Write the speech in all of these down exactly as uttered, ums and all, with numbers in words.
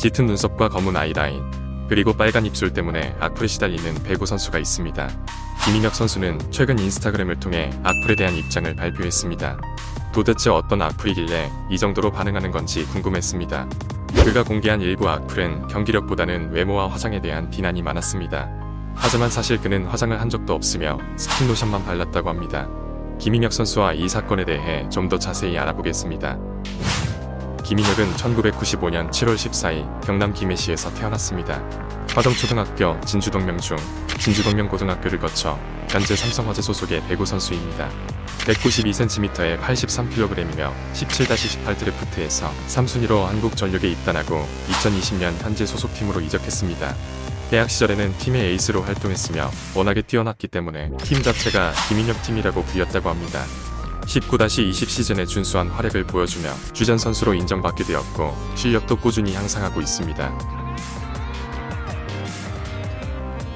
짙은 눈썹과 검은 아이라인, 그리고 빨간 입술 때문에 악플에 시달리는 배구 선수가 있습니다. 김인혁 선수는 최근 인스타그램을 통해 악플에 대한 입장을 발표했습니다. 도대체 어떤 악플이길래 이 정도로 반응하는 건지 궁금했습니다. 그가 공개한 일부 악플은 경기력보다는 외모와 화장에 대한 비난이 많았습니다. 하지만 사실 그는 화장을 한 적도 없으며 스킨 로션만 발랐다고 합니다. 김인혁 선수와 이 사건에 대해 좀 더 자세히 알아보겠습니다. 김인혁은 천구백구십오년 칠월 십사일 경남 김해시에서 태어났습니다. 화정초등학교, 진주동명중, 진주동명고등학교를 거쳐 현재 삼성화재 소속의 배구선수입니다. 백구십이 센티미터에 팔십삼 킬로그램이며 십칠 다시 십팔 드래프트에서 삼 순위로 한국전력에 입단하고 이천이십년 현재 소속팀으로 이적했습니다. 대학 시절에는 팀의 에이스로 활동했으며 워낙에 뛰어났기 때문에 팀 자체가 김인혁 팀이라고 불렸다고 합니다. 십구 다시 이십 시즌에 준수한 활약을 보여주며 주전 선수로 인정받게 되었고 실력도 꾸준히 향상하고 있습니다.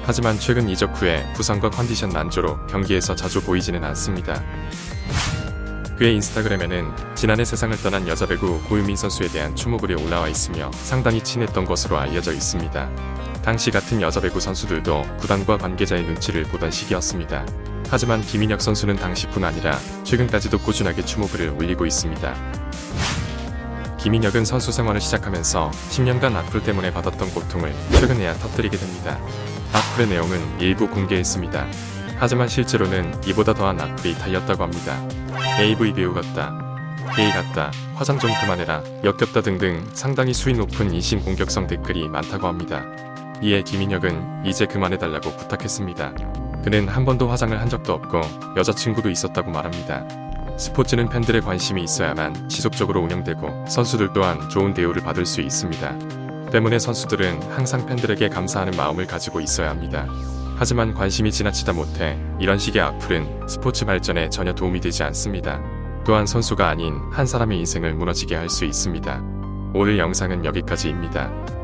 하지만 최근 이적 후에 부상과 컨디션 난조로 경기에서 자주 보이지는 않습니다. 그의 인스타그램에는 지난해 세상을 떠난 여자 배구 고유민 선수에 대한 추모글이 올라와 있으며 상당히 친했던 것으로 알려져 있습니다. 당시 같은 여자 배구 선수들도 구단과 관계자의 눈치를 보던 시기였습니다. 하지만 김인혁 선수는 당시뿐 아니라 최근까지도 꾸준하게 추모글을 올리고 있습니다. 김인혁은 선수 생활을 시작하면서 십 년간 악플 때문에 받았던 고통을 최근에야 터뜨리게 됩니다. 악플의 내용은 일부 공개했습니다. 하지만 실제로는 이보다 더한 악플이 달렸다고 합니다. 에이브이 배우 같다, 게이 같다, 화장 좀 그만해라, 역겹다 등등 상당히 수위 높은 인신공격성 댓글이 많다고 합니다. 이에 김인혁은 이제 그만해달라고 부탁했습니다. 그는 한 번도 화장을 한 적도 없고 여자친구도 있었다고 말합니다. 스포츠는 팬들의 관심이 있어야만 지속적으로 운영되고 선수들 또한 좋은 대우를 받을 수 있습니다. 때문에 선수들은 항상 팬들에게 감사하는 마음을 가지고 있어야 합니다. 하지만 관심이 지나치다 못해 이런 식의 악플은 스포츠 발전에 전혀 도움이 되지 않습니다. 또한 선수가 아닌 한 사람의 인생을 무너지게 할 수 있습니다. 오늘 영상은 여기까지입니다.